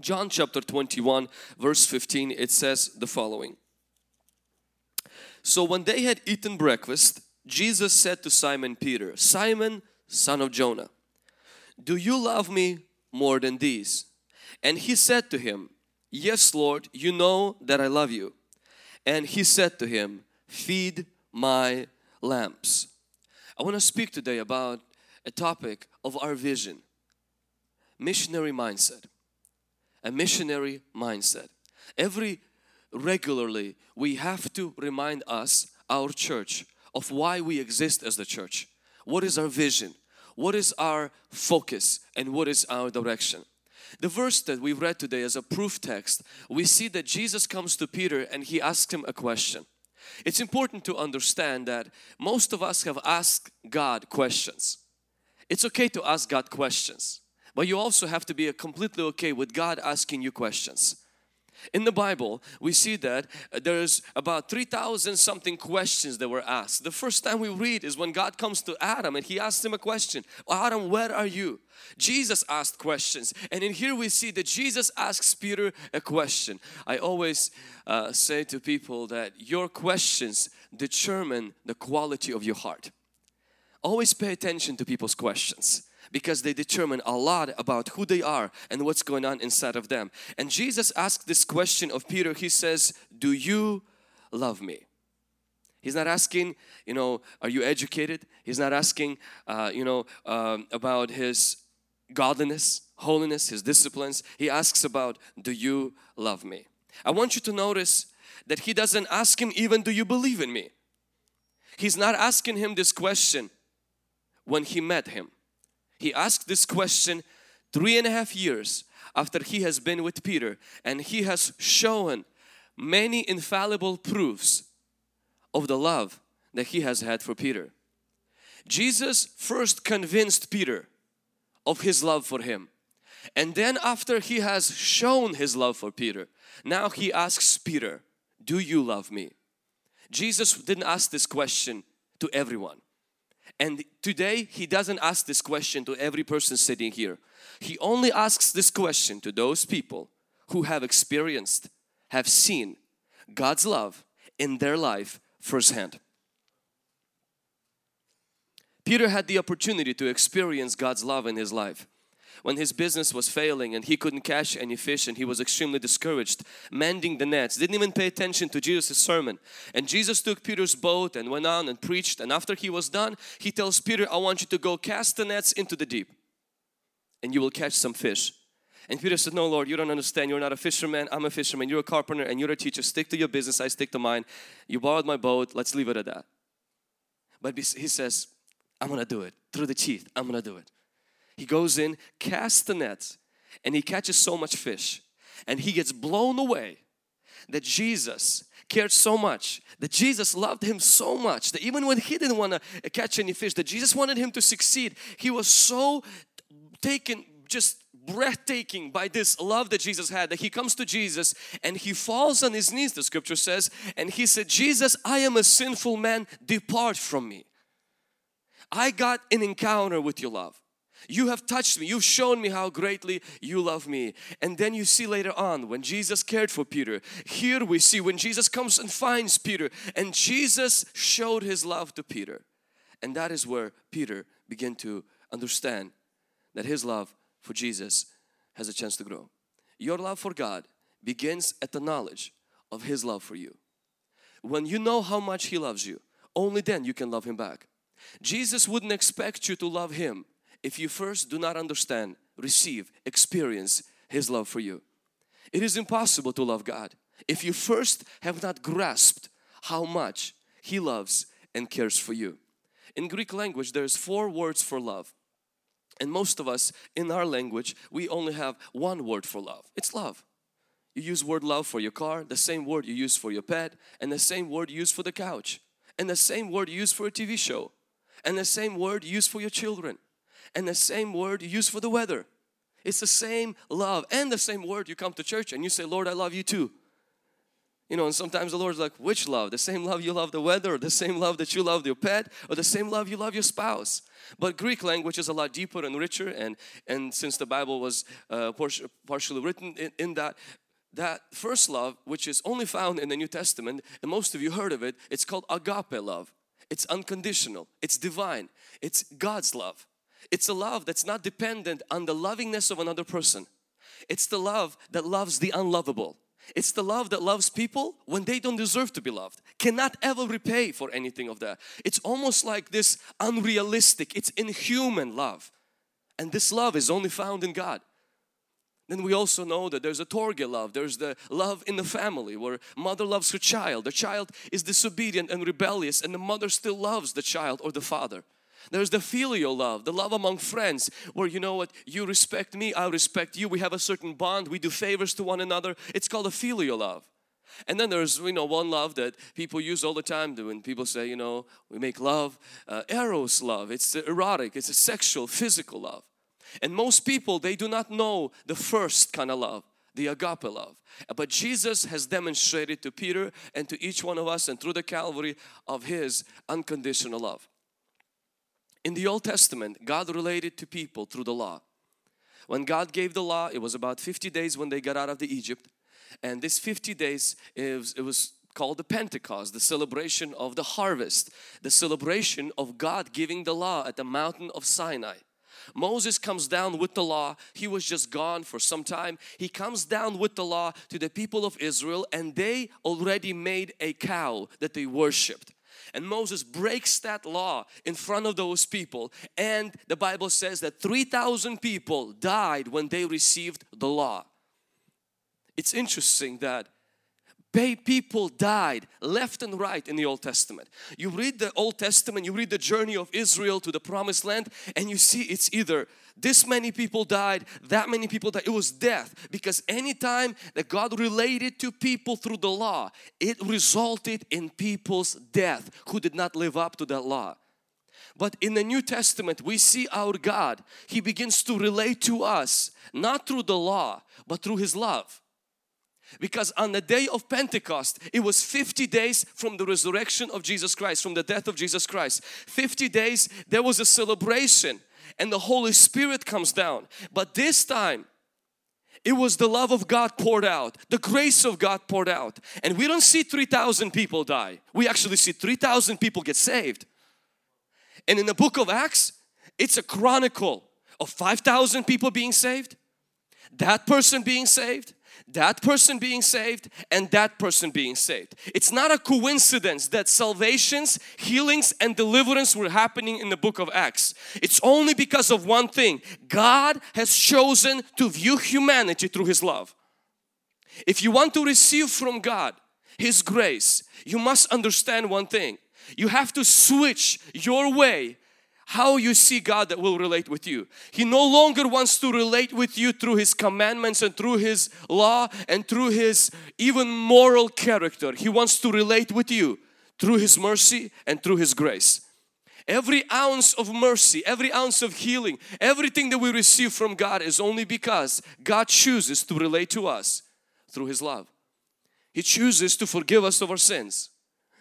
John chapter 21 verse 15, it says the following. So when they had eaten breakfast, Jesus said to Simon Peter, Simon, son of Jonah, do you love me more than these? And he said to him, yes, Lord, you know that I love you. And he said to him, feed my lambs. I want to speak today about a topic of our vision, missionary mindset. A missionary mindset. Regularly we have to remind us, our church, of why we exist as the church. What is our vision? What is our focus? And what is our direction? The verse that we read today is a proof text. We see that Jesus comes to Peter and he asks him a question. It's important to understand that most of us have asked God questions. It's okay to ask God questions, but you also have to be completely okay with God asking you questions. In the Bible, we see that there's about 3,000 something questions that were asked. The first time we read is when God comes to Adam and He asks him a question. Adam, where are you? Jesus asked questions, and in here we see that Jesus asks Peter a question. I always say to people that your questions determine the quality of your heart. Always pay attention to people's questions, because they determine a lot about who they are and what's going on inside of them. And Jesus asked this question of Peter. He says, do you love me? He's not asking, are you educated? He's not asking, about his godliness, holiness, his disciplines. He asks about, do you love me? I want you to notice that he doesn't ask him even, do you believe in me? He's not asking him this question when he met him. He asked this question 3.5 years after he has been with Peter, and he has shown many infallible proofs of the love that he has had for Peter. Jesus first convinced Peter of his love for him, and then after he has shown his love for Peter, now he asks Peter, do you love me? Jesus didn't ask this question to everyone. And today, He doesn't ask this question to every person sitting here. He only asks this question to those people who have experienced, have seen God's love in their life firsthand. Peter had the opportunity to experience God's love in his life. When his business was failing and he couldn't catch any fish and he was extremely discouraged, mending the nets, didn't even pay attention to Jesus' sermon. And Jesus took Peter's boat and went on and preached, and after he was done, he tells Peter, I want you to go cast the nets into the deep and you will catch some fish. And Peter said, no, Lord, you don't understand. You're not a fisherman. I'm a fisherman. You're a carpenter and you're a teacher. Stick to your business. I stick to mine. You borrowed my boat. Let's leave it at that. But he says, I'm going to do it. Through the teeth, I'm going to do it. He goes in, casts the net, and he catches so much fish. And he gets blown away that Jesus cared so much, that Jesus loved him so much, that even when he didn't want to catch any fish, that Jesus wanted him to succeed. He was so taken, just breathtaking by this love that Jesus had, that he comes to Jesus and he falls on his knees, the scripture says, and he said, Jesus, I am a sinful man, depart from me. I got an encounter with your love. You have touched me. You've shown me how greatly you love me. And then you see later on when Jesus cared for Peter. Here we see when Jesus comes and finds Peter, and Jesus showed his love to Peter. And that is where Peter began to understand that his love for Jesus has a chance to grow. Your love for God begins at the knowledge of His love for you. When you know how much He loves you, only then you can love Him back. Jesus wouldn't expect you to love Him if you first do not understand, receive, experience His love for you. It is impossible to love God if you first have not grasped how much He loves and cares for you. In Greek language, there's 4 words for love. And most of us in our language, we only have one word for love. It's love. You use word love for your car, the same word you use for your pet, and the same word you use for the couch, and the same word you use for a TV show, and the same word you use for your children. And the same word you use for the weather. It's the same love and the same word. You come to church and you say, Lord, I love you too. You know, and sometimes the Lord's like, which love? The same love you love the weather, or the same love that you love your pet, or the same love you love your spouse. But Greek language is a lot deeper and richer, and since the Bible was partially written in that first love, which is only found in the New Testament, and most of you heard of it, it's called agape love. It's unconditional, it's divine, it's God's love. It's a love that's not dependent on the lovingness of another person. It's the love that loves the unlovable. It's the love that loves people when they don't deserve to be loved. Cannot ever repay for anything of that. It's almost like this unrealistic, it's inhuman love. And this love is only found in God. Then we also know that there's a Torge love. There's the love in the family where mother loves her child. The child is disobedient and rebellious, and the mother still loves the child or the father. There's the filial love, the love among friends, where you know what, you respect me, I respect you, we have a certain bond, we do favors to one another. It's called a filial love. And then there's, you know, one love that people use all the time when people say, you know, we make love, eros love. It's erotic, it's a sexual, physical love. And most people, they do not know the first kind of love, the agape love. But Jesus has demonstrated to Peter and to each one of us and through the Calvary of His unconditional love. In the Old Testament, God related to people through the law. When God gave the law, it was about 50 days when they got out of Egypt. And this 50 days, it was called the Pentecost, the celebration of the harvest, the celebration of God giving the law at the mountain of Sinai. Moses comes down with the law. He was just gone for some time. He comes down with the law to the people of Israel, and they already made a cow that they worshipped. And Moses breaks that law in front of those people, and the Bible says that 3,000 people died when they received the law. It's interesting that people died left and right in the Old Testament. You read the Old Testament, you read the journey of Israel to the promised land, and you see it's either this many people died, that many people died. It was death, because anytime that God related to people through the law, it resulted in people's death who did not live up to that law. But in the New Testament, we see our God, He begins to relate to us, not through the law, but through His love. Because on the day of Pentecost, it was 50 days from the resurrection of Jesus Christ, from the death of Jesus Christ. 50 days there was a celebration, and the Holy Spirit comes down. But this time, it was the love of God poured out, the grace of God poured out. And we don't see 3,000 people die. We actually see 3,000 people get saved. And in the book of Acts, it's a chronicle of 5,000 people being saved, that person being saved, that person being saved, and that person being saved. It's not a coincidence that salvations, healings, and deliverance were happening in the book of Acts. It's only because of one thing. God has chosen to view humanity through His love. If you want to receive from God His grace, you must understand one thing. You have to switch your way how you see God that will relate with you. He no longer wants to relate with you through His commandments and through His law and through His even moral character. He wants to relate with you through His mercy and through His grace. Every ounce of mercy, every ounce of healing, everything that we receive from God is only because God chooses to relate to us through His love. He chooses to forgive us of our sins.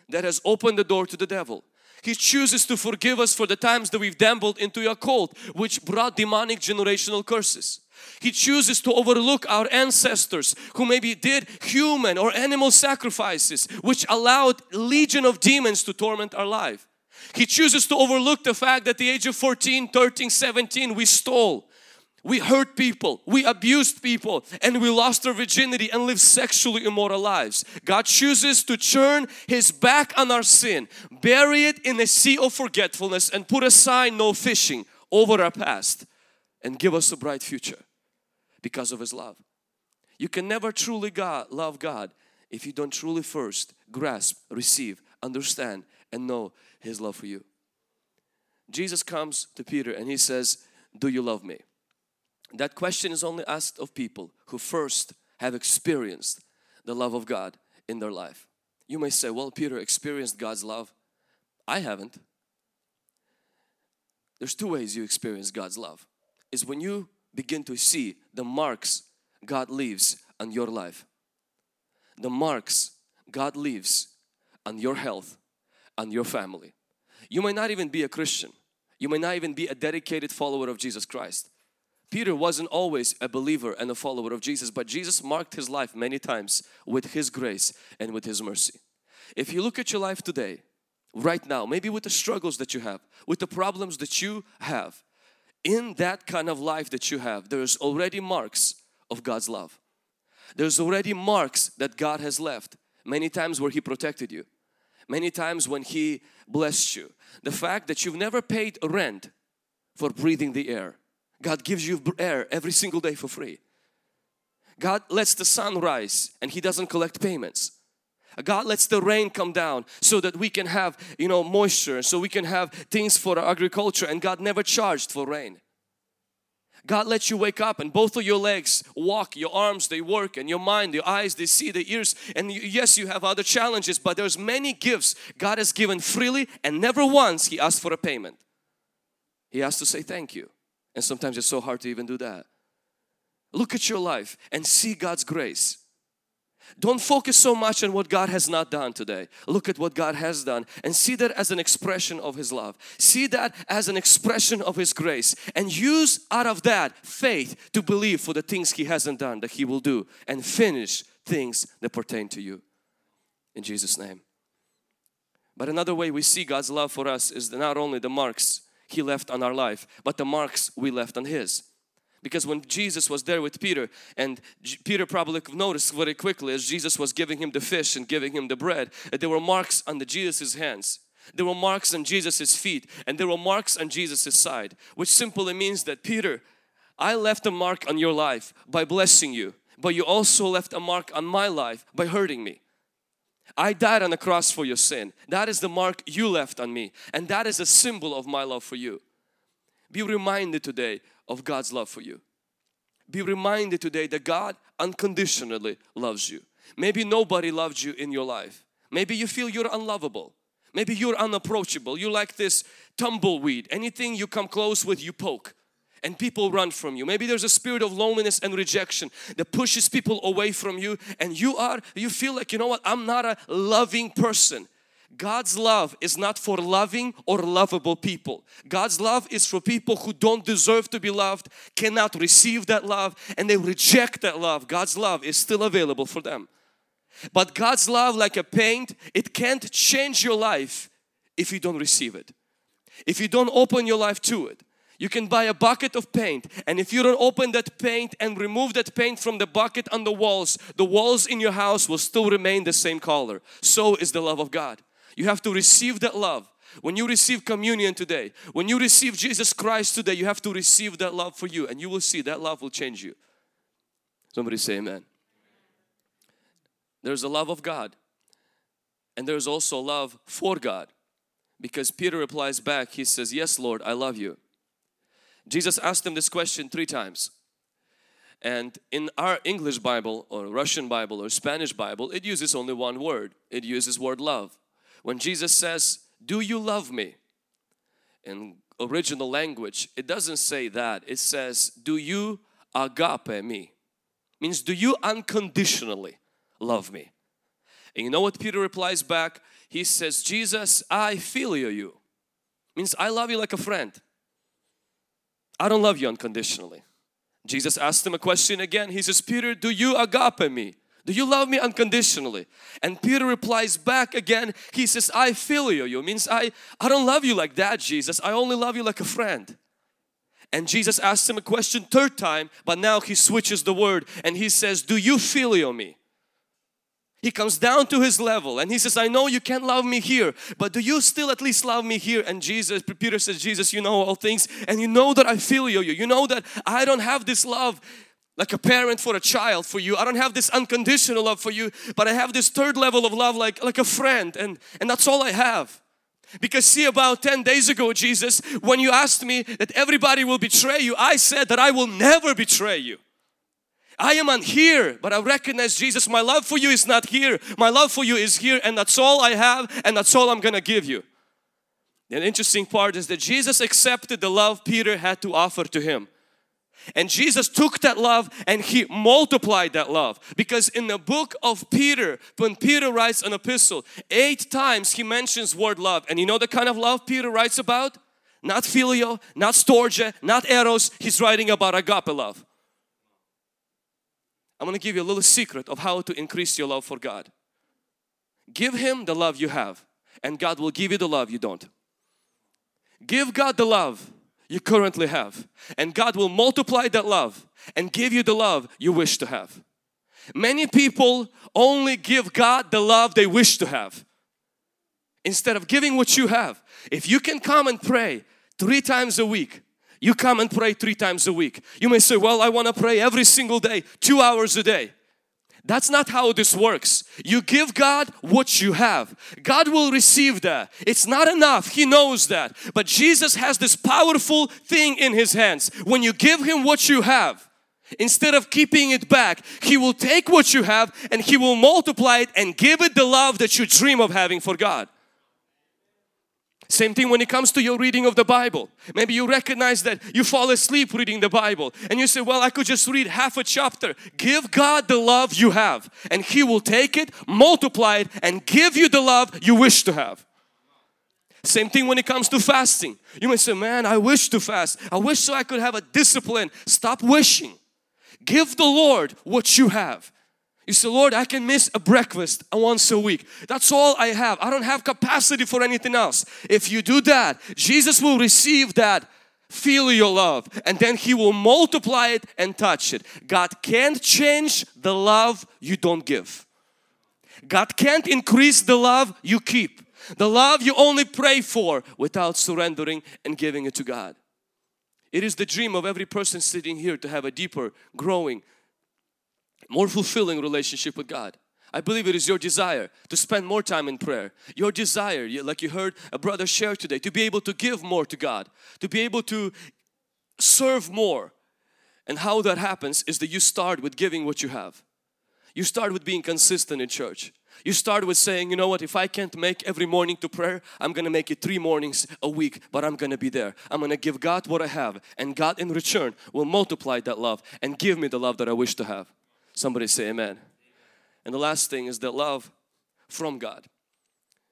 That has opened the door to the devil. He chooses to forgive us for the times that we've dabbled into a cult which brought demonic generational curses. He chooses to overlook our ancestors who maybe did human or animal sacrifices which allowed legion of demons to torment our life. He chooses to overlook the fact that at the age of 14, 13, 17 we stole. We hurt people, we abused people, and we lost our virginity and lived sexually immoral lives. God chooses to turn His back on our sin, bury it in a sea of forgetfulness, and put a sign "no fishing" over our past and give us a bright future because of His love. You can never truly love God if you don't truly first grasp, receive, understand, and know His love for you. Jesus comes to Peter and He says, "Do you love me?" That question is only asked of people who first have experienced the love of God in their life. You may say, well, Peter experienced God's love. I haven't. There's two ways you experience God's love. Is when you begin to see the marks God leaves on your life. The marks God lives on your health, on your family. You may not even be a Christian. You may not even be a dedicated follower of Jesus Christ. Peter wasn't always a believer and a follower of Jesus, but Jesus marked his life many times with His grace and with His mercy. If you look at your life today, right now, maybe with the struggles that you have, with the problems that you have, in that kind of life that you have, there's already marks of God's love. There's already marks that God has left. Many times where He protected you. Many times when He blessed you. The fact that you've never paid rent for breathing the air. God gives you air every single day for free. God lets the sun rise and He doesn't collect payments. God lets the rain come down so that we can have, moisture, so we can have things for our agriculture, and God never charged for rain. God lets you wake up and both of your legs walk, your arms they work, and your mind, your eyes they see, the ears, and yes, you have other challenges, but there's many gifts God has given freely, and never once He asked for a payment. He has to say thank you, and sometimes it's so hard to even do that. Look at your life and see God's grace. Don't focus so much on what God has not done today. Look at what God has done and see that as an expression of His love. See that as an expression of His grace, and use out of that faith to believe for the things He hasn't done that He will do and finish things that pertain to you. In Jesus' name. But another way we see God's love for us is not only the marks He left on our life, but the marks we left on His. Because when Jesus was there with Peter, and Peter probably noticed very quickly as Jesus was giving him the fish and giving him the bread, that there were marks on Jesus' hands. There were marks on Jesus' feet, and there were marks on Jesus' side, which simply means that Peter, I left a mark on your life by blessing you, but you also left a mark on my life by hurting me. I died on the cross for your sin. That is the mark you left on me, and that is a symbol of my love for you. Be reminded today of God's love for you. Be reminded today that God unconditionally loves you. Maybe nobody loved you in your life. Maybe you feel you're unlovable. Maybe you're unapproachable. You're like this tumbleweed. Anything you come close with, you poke, and people run from you. Maybe there's a spirit of loneliness and rejection that pushes people away from you, and you feel like, I'm not a loving person. God's love is not for loving or lovable people. God's love is for people who don't deserve to be loved, cannot receive that love, and they reject that love. God's love is still available for them. But God's love, like a paint, it can't change your life if you don't receive it. If you don't open your life to it. You can buy a bucket of paint, and if you don't open that paint and remove that paint from the bucket on the walls in your house will still remain the same color. So is the love of God. You have to receive that love. When you receive communion today, when you receive Jesus Christ today, you have to receive that love for you, and you will see that love will change you. Somebody say amen. There's a love of God, and there's also love for God, because Peter replies back, he says, yes Lord, I love you. Jesus asked him this question 3 times, and in our English Bible or Russian Bible or Spanish Bible, it uses only one word. It uses word love. When Jesus says, do you love me? In original language, it doesn't say that. It says, do you agape me? Means, do you unconditionally love me? And you know what Peter replies back? He says, Jesus, I filio you. Means, I love you like a friend. I don't love you unconditionally. Jesus asked him a question again. He says, Peter, do you agape me? Do you love me unconditionally? And Peter replies back again. He says, I filio you. Means I don't love you like that, Jesus. I only love you like a friend. And Jesus asked him a question 3rd time, but now he switches the word and he says, do you filio me? He comes down to his level and he says, I know you can't love me here, but do you still at least love me here? And Peter says, Jesus, you know all things, and you know that I filio you. You know that I don't have this love like a parent for a child for you. I don't have this unconditional love for you, but I have this 3rd level of love like a friend, and that's all I have. Because see, about 10 days ago, Jesus, when you asked me that everybody will betray you, I said that I will never betray you. I am on here, but I recognize, Jesus, my love for you is not here. My love for you is here, and that's all I have, and that's all I'm gonna give you. The interesting part is that Jesus accepted the love Peter had to offer to him. And Jesus took that love and He multiplied that love. Because in the book of Peter, when Peter writes an epistle, 8 times he mentions word love. And you know the kind of love Peter writes about? Not filio, not storge, not eros. He's writing about agape love. I'm going to give you a little secret of how to increase your love for God. Give Him the love you have and God will give you the love you don't. Give God the love you currently have and God will multiply that love and give you the love you wish to have. Many people only give God the love they wish to have instead of giving what you have. If you can come and pray 3 times a week, you come and pray 3 times a week. You may say, well, I want to pray every single day, 2 hours a day. That's not how this works. You give God what you have. God will receive that. It's not enough. He knows that. But Jesus has this powerful thing in His hands. When you give Him what you have, instead of keeping it back, He will take what you have and He will multiply it and give it the love that you dream of having for God. Same thing when it comes to your reading of the Bible. Maybe you recognize that you fall asleep reading the Bible and you say, well, I could just read half a chapter. Give God the love you have and He will take it, multiply it and give you the love you wish to have. Same thing when it comes to fasting. You may say, man, I wish to fast. I wish so I could have a discipline. Stop wishing. Give the Lord what you have. You say, Lord, I can miss a breakfast once a week. That's all I have. I don't have capacity for anything else. If you do that, Jesus will receive that filial love and then He will multiply it and touch it. God can't change the love you don't give. God can't increase the love you keep. The love you only pray for without surrendering and giving it to God. It is the dream of every person sitting here to have a deeper, growing, more fulfilling relationship with God. I believe it is your desire to spend more time in prayer. Your desire, like you heard a brother share today, to be able to give more to God, to be able to serve more. And how that happens is that you start with giving what you have. You start with being consistent in church. You start with saying, you know what, if I can't make every morning to prayer, I'm going to make it 3 mornings a week, but I'm going to be there. I'm going to give God what I have and God in return will multiply that love and give me the love that I wish to have. Somebody say amen. And the last thing is the love from God.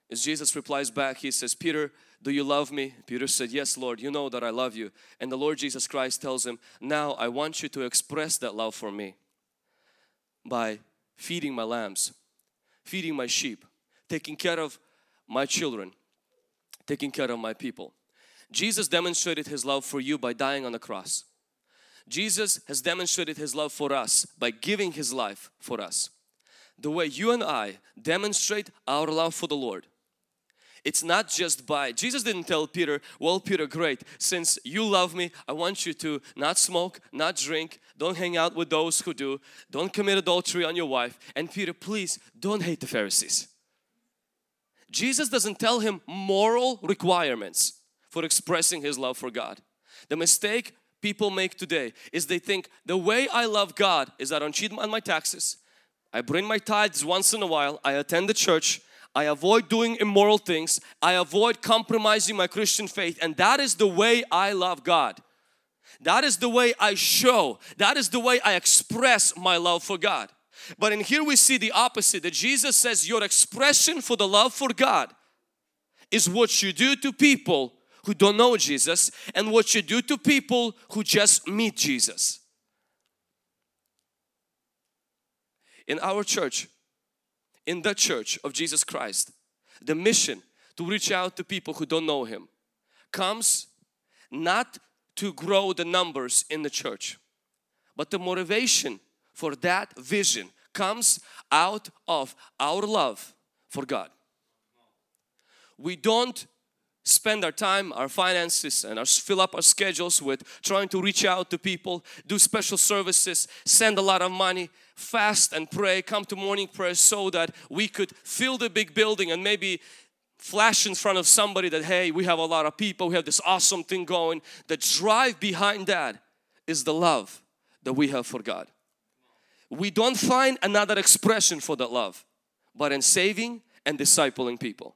As Jesus replies back, He says, Peter, do you love me? Peter said, yes, Lord, you know that I love you. And the Lord Jesus Christ tells him, now I want you to express that love for me by feeding my lambs, feeding my sheep, taking care of my children, taking care of my people. Jesus demonstrated His love for you by dying on the cross. Jesus has demonstrated His love for us by giving His life for us. The way you and I demonstrate our love for the Lord, it's not just by, Jesus didn't tell Peter, well, Peter, great, since you love me, I want you to not smoke, not drink, don't hang out with those who do, don't commit adultery on your wife, and Peter, please don't hate the Pharisees. Jesus doesn't tell him moral requirements for expressing His love for God. The mistake people make today is they think the way I love God is I don't cheat on my taxes, I bring my tithes once in a while, I attend the church, I avoid doing immoral things, I avoid compromising my Christian faith, and that is the way I love God. That is the way I show, that is the way I express my love for God. But in here we see the opposite, that Jesus says your expression for the love for God is what you do to people who don't know Jesus and what you do to people who just meet Jesus. In our church, in the church of Jesus Christ, the mission to reach out to people who don't know Him comes not to grow the numbers in the church, but the motivation for that vision comes out of our love for God. We don't spend our time, our finances, and fill up our schedules with trying to reach out to people, do special services, send a lot of money, fast and pray, come to morning prayer so that we could fill the big building and maybe flash in front of somebody that, hey, we have a lot of people, we have this awesome thing going. The drive behind that is the love that we have for God. We don't find another expression for that love but in saving and discipling people.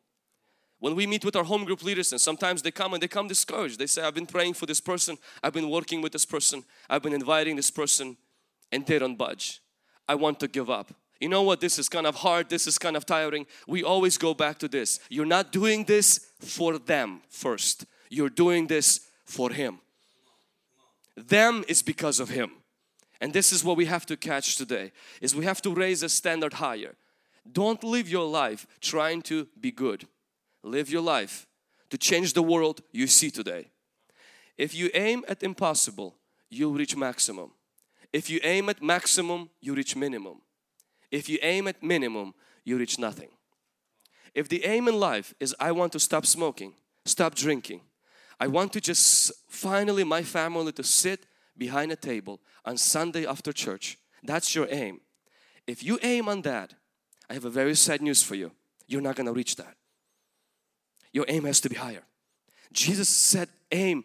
When we meet with our home group leaders, and sometimes they come discouraged. They say, I've been praying for this person. I've been working with this person. I've been inviting this person, and they don't budge. I want to give up. You know what? This is kind of hard. This is kind of tiring. We always go back to this. You're not doing this for them first. You're doing this for Him. Them is because of Him. And this is what we have to catch today, is we have to raise a standard higher. Don't live your life trying to be good. Live your life to change the world you see today. If you aim at impossible, you'll reach maximum. If you aim at maximum, you reach minimum. If you aim at minimum, you reach nothing. If the aim in life is I want to stop smoking, stop drinking, I want to just finally my family to sit behind a table on Sunday after church, that's your aim. If you aim on that, I have a very sad news for you. You're not going to reach that. Your aim has to be higher. Jesus said aim,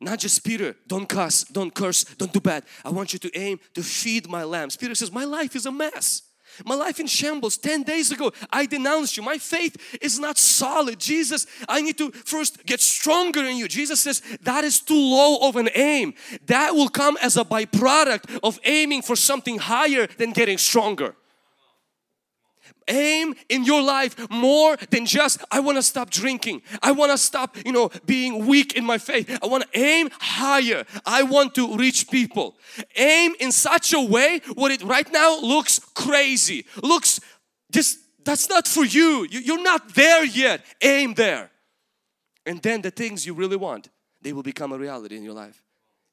not just Peter, don't cuss, don't curse, don't do bad. I want you to aim to feed my lambs. Peter says, my life is a mess. My life in shambles. 10 days ago, I denounced you. My faith is not solid. Jesus, I need to first get stronger in you. Jesus says, that is too low of an aim. That will come as a byproduct of aiming for something higher than getting stronger. Aim in your life more than just, I want to stop drinking. I want to stop, being weak in my faith. I want to aim higher. I want to reach people. Aim in such a way where it right now looks crazy. Looks just, that's not for you. You're not there yet. Aim there. And then the things you really want, they will become a reality in your life.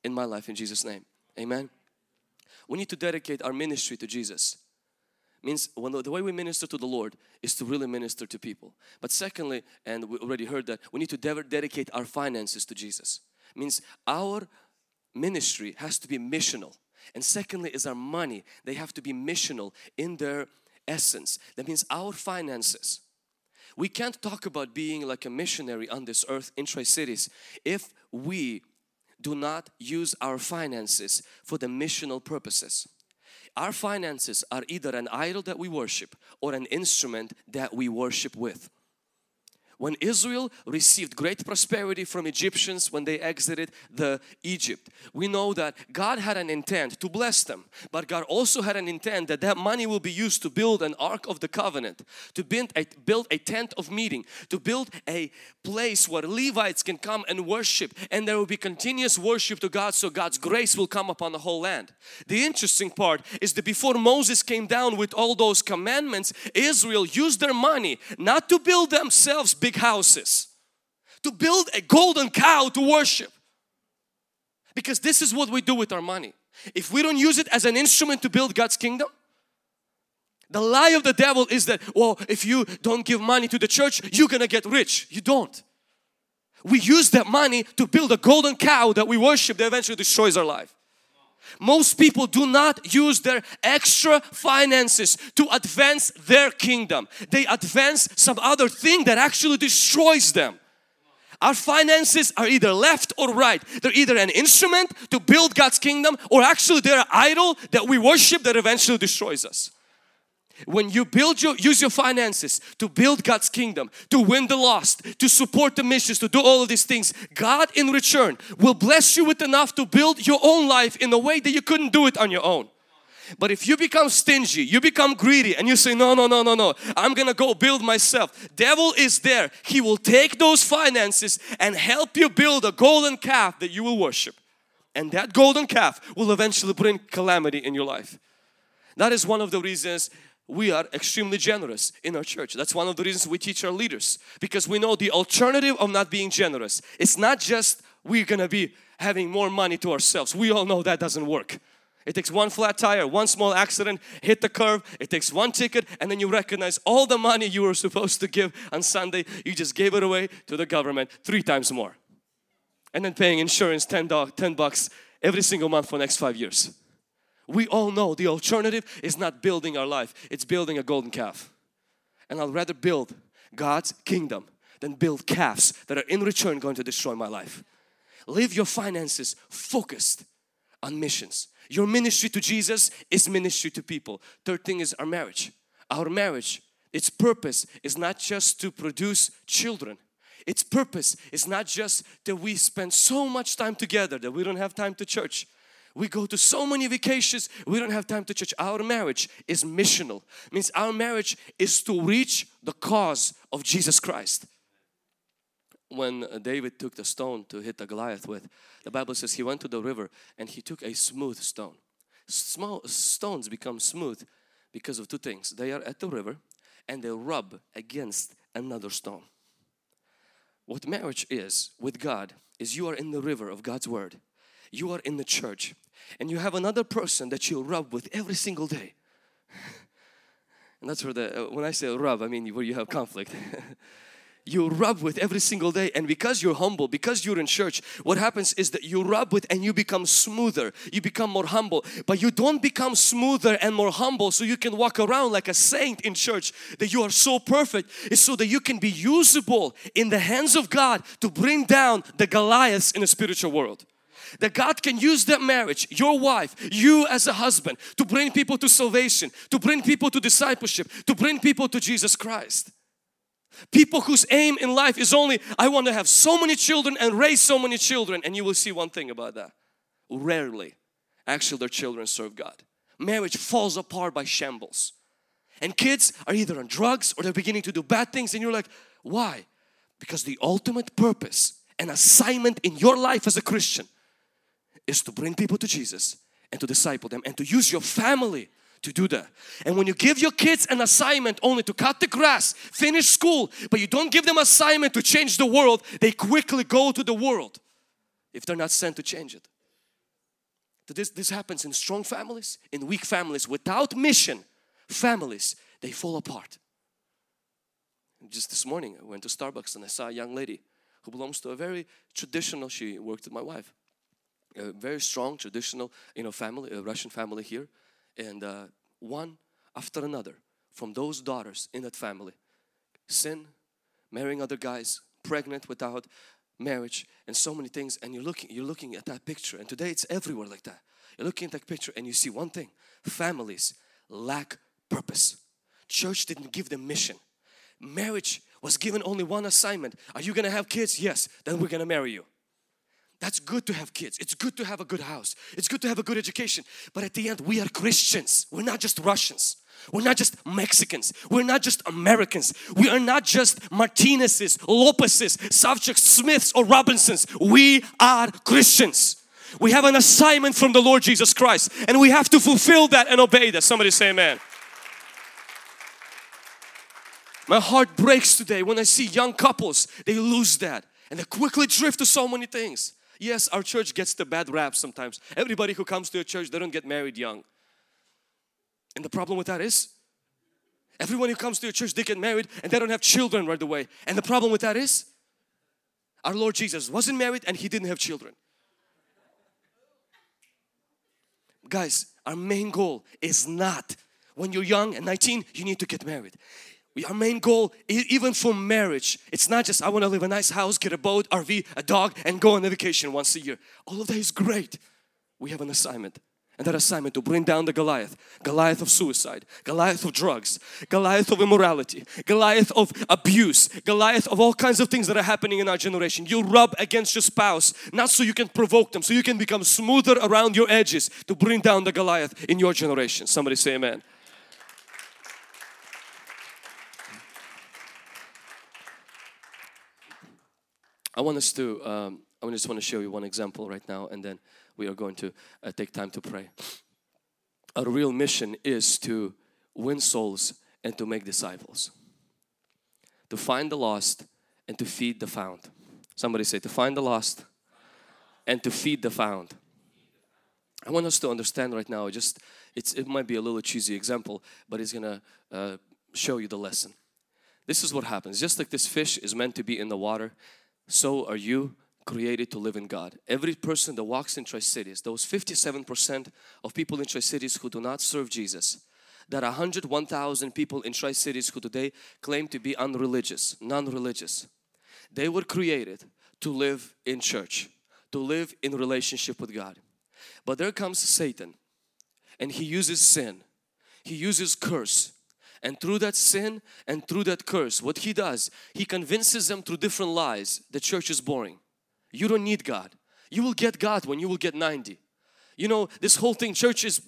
In my life, in Jesus' name. Amen. We need to dedicate our ministry to Jesus. Means the way we minister to the Lord is to really minister to people. But secondly, and we already heard that, we need to dedicate our finances to Jesus. Means our ministry has to be missional. And secondly is our money. They have to be missional in their essence. That means our finances. We can't talk about being like a missionary on this earth in Tri-Cities if we do not use our finances for the missional purposes. Our finances are either an idol that we worship or an instrument that we worship with. When Israel received great prosperity from Egyptians when they exited Egypt, we know that God had an intent to bless them. But God also had an intent that money will be used to build an Ark of the Covenant, to build a tent of meeting, to build a place where Levites can come and worship, and there will be continuous worship to God, so God's grace will come upon the whole land. The interesting part is that before Moses came down with all those commandments, Israel used their money not to build themselves big houses, to build a golden cow to worship, because this is what we do with our money. If we don't use it as an instrument to build God's kingdom, the lie of the devil is that, well, if you don't give money to the church, you're gonna get rich. You don't. We use that money to build a golden cow that we worship that eventually destroys our life. Most people do not use their extra finances to advance their kingdom. They advance some other thing that actually destroys them. Our finances are either left or right. They're either an instrument to build God's kingdom, or actually they're an idol that we worship that eventually destroys us. When you use your finances to build God's kingdom, to win the lost, to support the missions, to do all of these things, God in return will bless you with enough to build your own life in a way that you couldn't do it on your own. But if you become stingy, you become greedy, and you say, no, I'm gonna go build myself. Devil is there. He will take those finances and help you build a golden calf that you will worship. And that golden calf will eventually bring calamity in your life. That is one of the reasons we are extremely generous in our church. That's one of the reasons we teach our leaders, because we know the alternative of not being generous. It's not just we're going to be having more money to ourselves. We all know that doesn't work. It takes one flat tire, one small accident, hit the curb. It takes one ticket, and then you recognize all the money you were supposed to give on Sunday, you just gave it away to the government 3 times more. And then paying insurance $10 every single month for the next 5 years. We all know the alternative is not building our life. It's building a golden calf. And I'd rather build God's kingdom than build calves that are in return going to destroy my life. Leave your finances focused on missions. Your ministry to Jesus is ministry to people. Third thing is our marriage. Our marriage Its purpose is not just to produce children. Its purpose is not just that we spend so much time together that we don't have time to church. We go to so many vacations, we don't have time to church. Our marriage is missional. It means our marriage is to reach the cause of Jesus Christ. When David took the stone to hit the Goliath with, the Bible says he went to the river and he took a smooth stone. Small stones become smooth because of two things. They are at the river and they rub against another stone. What marriage is with God is you are in the river of God's word. You are in the church and you have another person that you rub with every single day. And that's where when I say rub, I mean where you have conflict. You rub with every single day, and because you're humble, because you're in church, what happens is that you rub with and you become smoother, you become more humble. But you don't become smoother and more humble so you can walk around like a saint in church, that you are so perfect. It's so that you can be usable in the hands of God to bring down the Goliaths in the spiritual world. That God can use that marriage, your wife, you as a husband, to bring people to salvation, to bring people to discipleship, to bring people to Jesus Christ. People whose aim in life is only, I want to have so many children and raise so many children. And you will see one thing about that. Rarely, actually, their children serve God. Marriage falls apart by shambles. And kids are either on drugs or they're beginning to do bad things. And you're like, why? Because the ultimate purpose and assignment in your life as a Christian is to bring people to Jesus and to disciple them and to use your family to do that. And when you give your kids an assignment only to cut the grass, finish school, but you don't give them assignment to change the world, they quickly go to the world if they're not sent to change it. This happens in strong families, in weak families. Without mission, families, they fall apart. Just this morning I went to Starbucks and I saw a young lady who belongs to a very traditional, she worked with my wife, a very strong traditional, family, a Russian family here. And one after another from those daughters in that family, sin, marrying other guys, pregnant without marriage, and so many things. And you're looking at that picture. And today it's everywhere like that. You're looking at that picture and you see one thing. Families lack purpose. Church didn't give them mission. Marriage was given only one assignment. Are you going to have kids? Yes. Then we're going to marry you. That's good to have kids. It's good to have a good house. It's good to have a good education. But at the end, we are Christians. We're not just Russians. We're not just Mexicans. We're not just Americans. We are not just Martinez's, Lopez's, Savchuk Smiths or Robinsons. We are Christians. We have an assignment from the Lord Jesus Christ. And we have to fulfill that and obey that. Somebody say amen. My heart breaks today when I see young couples. They lose that. And they quickly drift to so many things. Yes, our church gets the bad rap sometimes. Everybody who comes to a church, they don't get married young. And the problem with that is, everyone who comes to a church, they get married and they don't have children right away. And the problem with that is, our Lord Jesus wasn't married and He didn't have children. Guys, our main goal is not, when you're young and 19, you need to get married. Our main goal, even for marriage, it's not just I want to live in a nice house, get a boat, RV, a dog, and go on a vacation once a year. All of that is great. We have an assignment, and that assignment to bring down the Goliath of suicide, Goliath of drugs, Goliath of immorality, Goliath of abuse, Goliath of all kinds of things that are happening in our generation. You rub against your spouse, not so you can provoke them, so you can become smoother around your edges to bring down the Goliath in your generation. Somebody say amen. I just want to show you one example right now, and then we are going to take time to pray. Our real mission is to win souls and to make disciples. To find the lost and to feed the found. Somebody say, to find the lost and to feed the found. I want us to understand right now, it might be a little cheesy example, but it's going to show you the lesson. This is what happens. Just like this fish is meant to be in the water, so are you created to live in God. Every person that walks in Tri-Cities, those 57% of people in Tri-Cities who do not serve Jesus, that 101,000 people in Tri-Cities who today claim to be unreligious, non-religious, they were created to live in church, to live in relationship with God. But there comes Satan and he uses sin, he uses curse, And through that sin and through that curse, what he does, he convinces them through different lies. The church is boring. You don't need God. You will get God when you will get 90. You know, this whole thing, churches,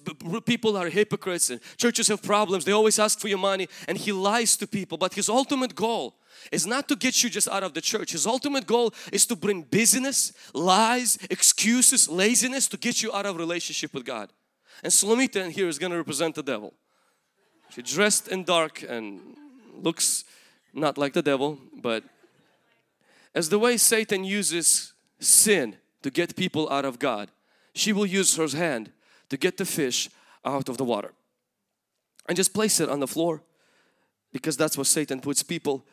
people are hypocrites and churches have problems. They always ask for your money, and he lies to people. But his ultimate goal is not to get you just out of the church. His ultimate goal is to bring busyness, lies, excuses, laziness to get you out of relationship with God. And Solomita in here is going to represent the devil. She dressed in dark and looks not like the devil, but as the way Satan uses sin to get people out of God, she will use her hand to get the fish out of the water and just place it on the floor, because that's what Satan puts people.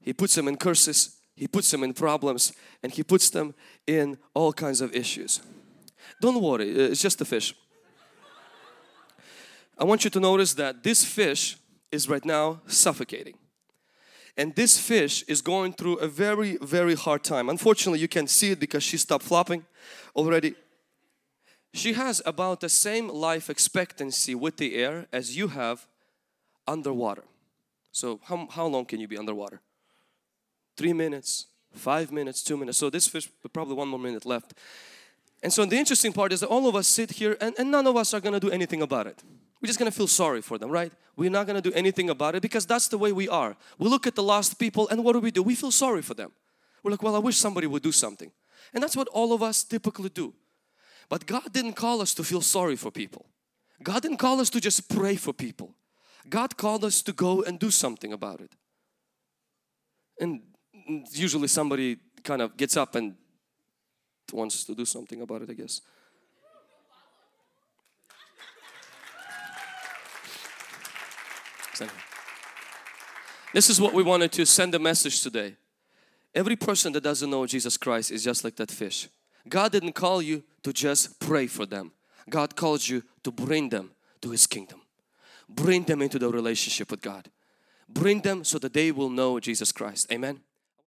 He puts them in curses, he puts them in problems, and he puts them in all kinds of issues. Don't worry, it's just a fish. I want you to notice that this fish is right now suffocating, and this fish is going through a very hard time. Unfortunately, you can't see it because she stopped flopping already. She has about the same life expectancy with the air as you have underwater. So how long can you be underwater? 3 minutes, 5 minutes, 2 minutes. So this fish, probably 1 more minute left. And so the interesting part is that all of us sit here and none of us are going to do anything about it. We're just going to feel sorry for them, right? We're not going to do anything about it because that's the way we are. We look at the lost people and what do? We feel sorry for them. We're like, well, I wish somebody would do something. And that's what all of us typically do. But God didn't call us to feel sorry for people. God didn't call us to just pray for people. God called us to go and do something about it. And usually somebody kind of gets up and wants to do something about it, I guess. This is what we wanted to send a message today. Every person that doesn't know Jesus Christ is just like that fish. God didn't call you to just pray for them. God called you to bring them to His kingdom. Bring them into the relationship with God. Bring them so that they will know Jesus Christ. Amen.